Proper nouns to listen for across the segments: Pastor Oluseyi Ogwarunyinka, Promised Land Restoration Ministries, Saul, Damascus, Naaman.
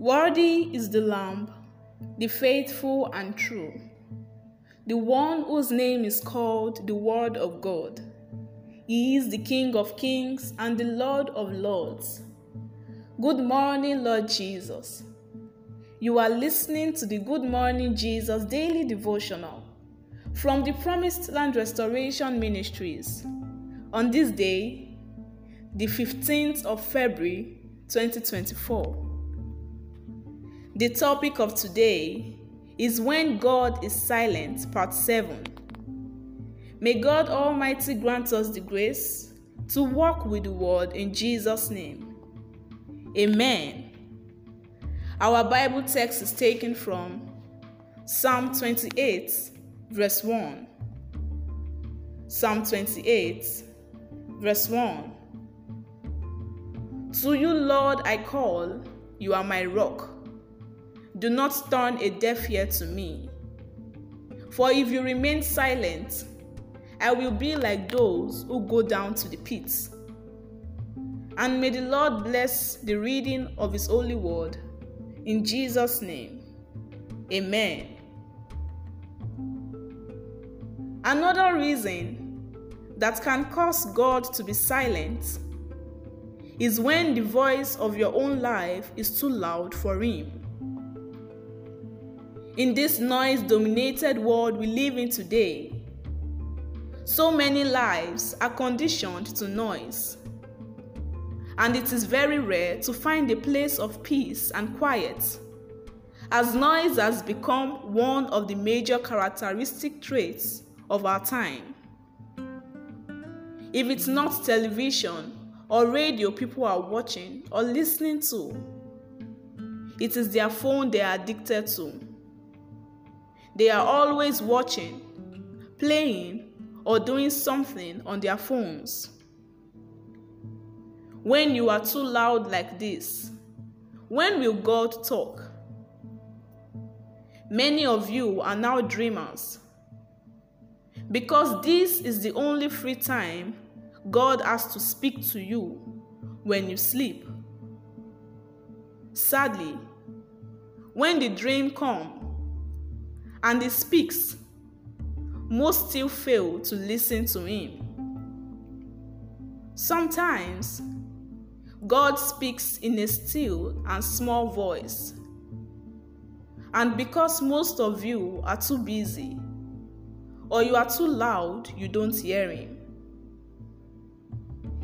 Worthy is the Lamb, the faithful and true, the one whose name is called the Word of God. He is the King of kings and the Lord of lords. Good morning, Lord Jesus. You are listening to the Good Morning Jesus Daily Devotional from the Promised Land Restoration Ministries. On this day, the 15th of February, 2024. The topic of today is When God is Silent, Part 7. May God Almighty grant us the grace to walk with the Word in Jesus' name. Amen. Our Bible text is taken from Psalm 28, verse 1. Psalm 28, verse 1. To you, Lord, I call, you are my rock. Do not turn a deaf ear to me. For if you remain silent, I will be like those who go down to the pits. And may the Lord bless the reading of His holy word. In Jesus' name, amen. Another reason that can cause God to be silent is when the voice of your own life is too loud for Him. In this noise-dominated world we live in today, so many lives are conditioned to noise. And it is very rare to find a place of peace and quiet, as noise has become one of the major characteristic traits of our time. If it's not television or radio people are watching or listening to, it is their phone they are addicted to. They are always watching, playing, or doing something on their phones. When you are too loud like this, when will God talk? Many of you are now dreamers, because this is the only free time God has to speak to you, when you sleep. Sadly, when the dream comes and He speaks, most still fail to listen to Him. Sometimes, God speaks in a still and small voice. And because most of you are too busy, or you are too loud, you don't hear Him.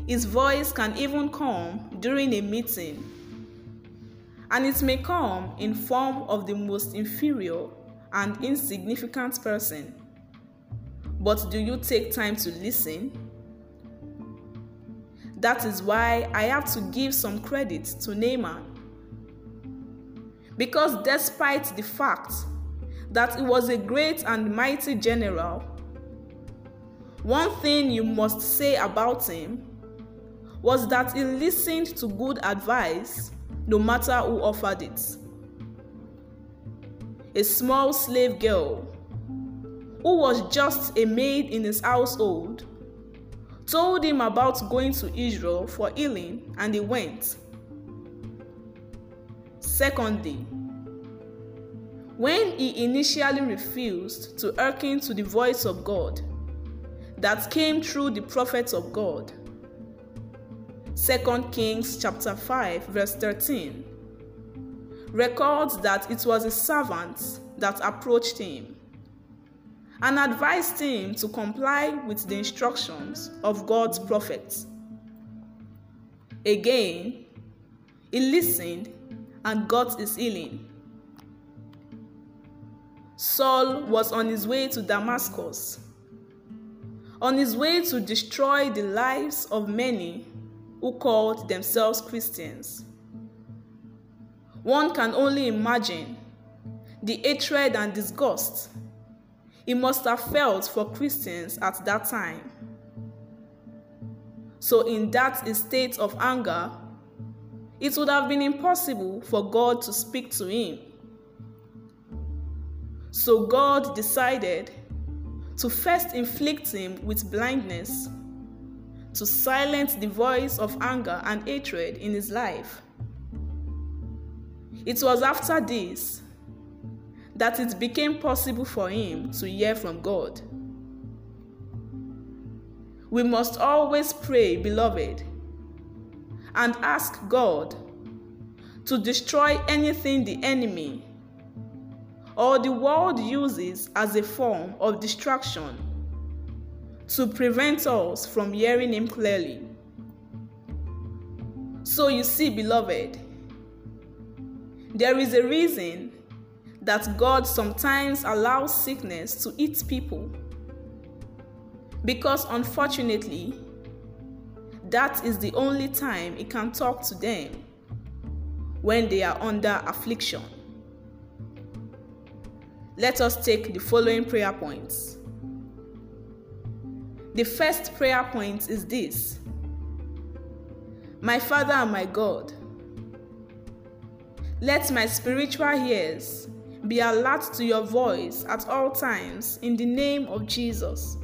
His voice can even come during a meeting, and it may come in form of the most inferior and insignificant person. But do you take time to listen? That is why I have to give some credit to Naaman, because despite the fact that he was a great and mighty general, one thing you must say about him was that he listened to good advice no matter who offered it. A small slave girl, who was just a maid in his household, told him about going to Israel for healing, and he went. Secondly, when he initially refused to hearken to the voice of God that came through the prophets of God, 2 Kings chapter 5, verse 13, records that it was a servant that approached him and advised him to comply with the instructions of God's prophets. Again, he listened and got his healing. Saul was on his way to Damascus, on his way to destroy the lives of many who called themselves Christians. One can only imagine the hatred and disgust he must have felt for Christians at that time. So in that state of anger, it would have been impossible for God to speak to him. So God decided to first inflict him with blindness, to silence the voice of anger and hatred in his life. It was after this that it became possible for him to hear from God. We must always pray, beloved, and ask God to destroy anything the enemy or the world uses as a form of distraction to prevent us from hearing him clearly. So you see, beloved, there is a reason that God sometimes allows sickness to eat people, because unfortunately, that is the only time he can talk to them, when they are under affliction. Let us take the following prayer points. The first prayer point is this: My Father and my God, let my spiritual ears be alert to your voice at all times in the name of Jesus.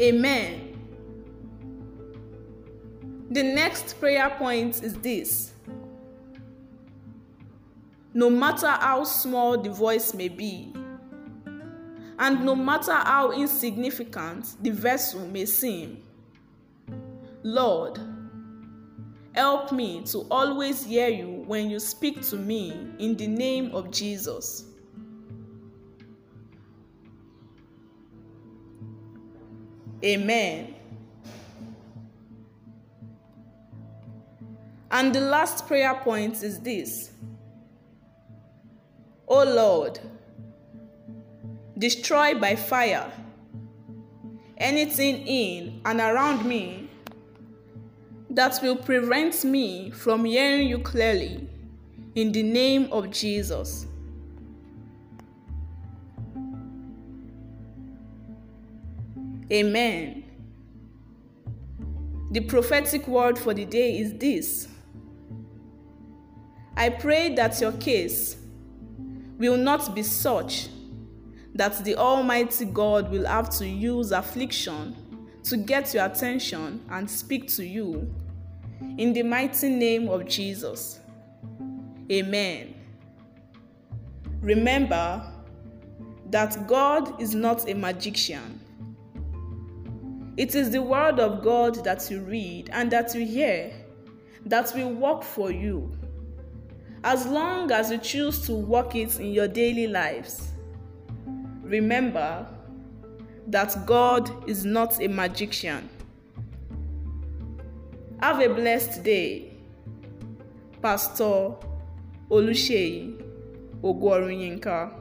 Amen. The next prayer point is this: No matter how small the voice may be, and no matter how insignificant the vessel may seem, Lord, help me to always hear you when you speak to me in the name of Jesus. Amen. And the last prayer point is this: O Lord, destroy by fire anything in and around me that will prevent me from hearing you clearly, in the name of Jesus. Amen. The prophetic word for the day is this: I pray that your case will not be such that the Almighty God will have to use affliction to get your attention and speak to you, in the mighty name of Jesus. Amen. Remember that God is not a magician. It is the word of God that you read and that you hear that will work for you, as long as you choose to work it in your daily lives. Remember that God is not a magician. Have a blessed day. Pastor Oluseyi Ogwarunyinka.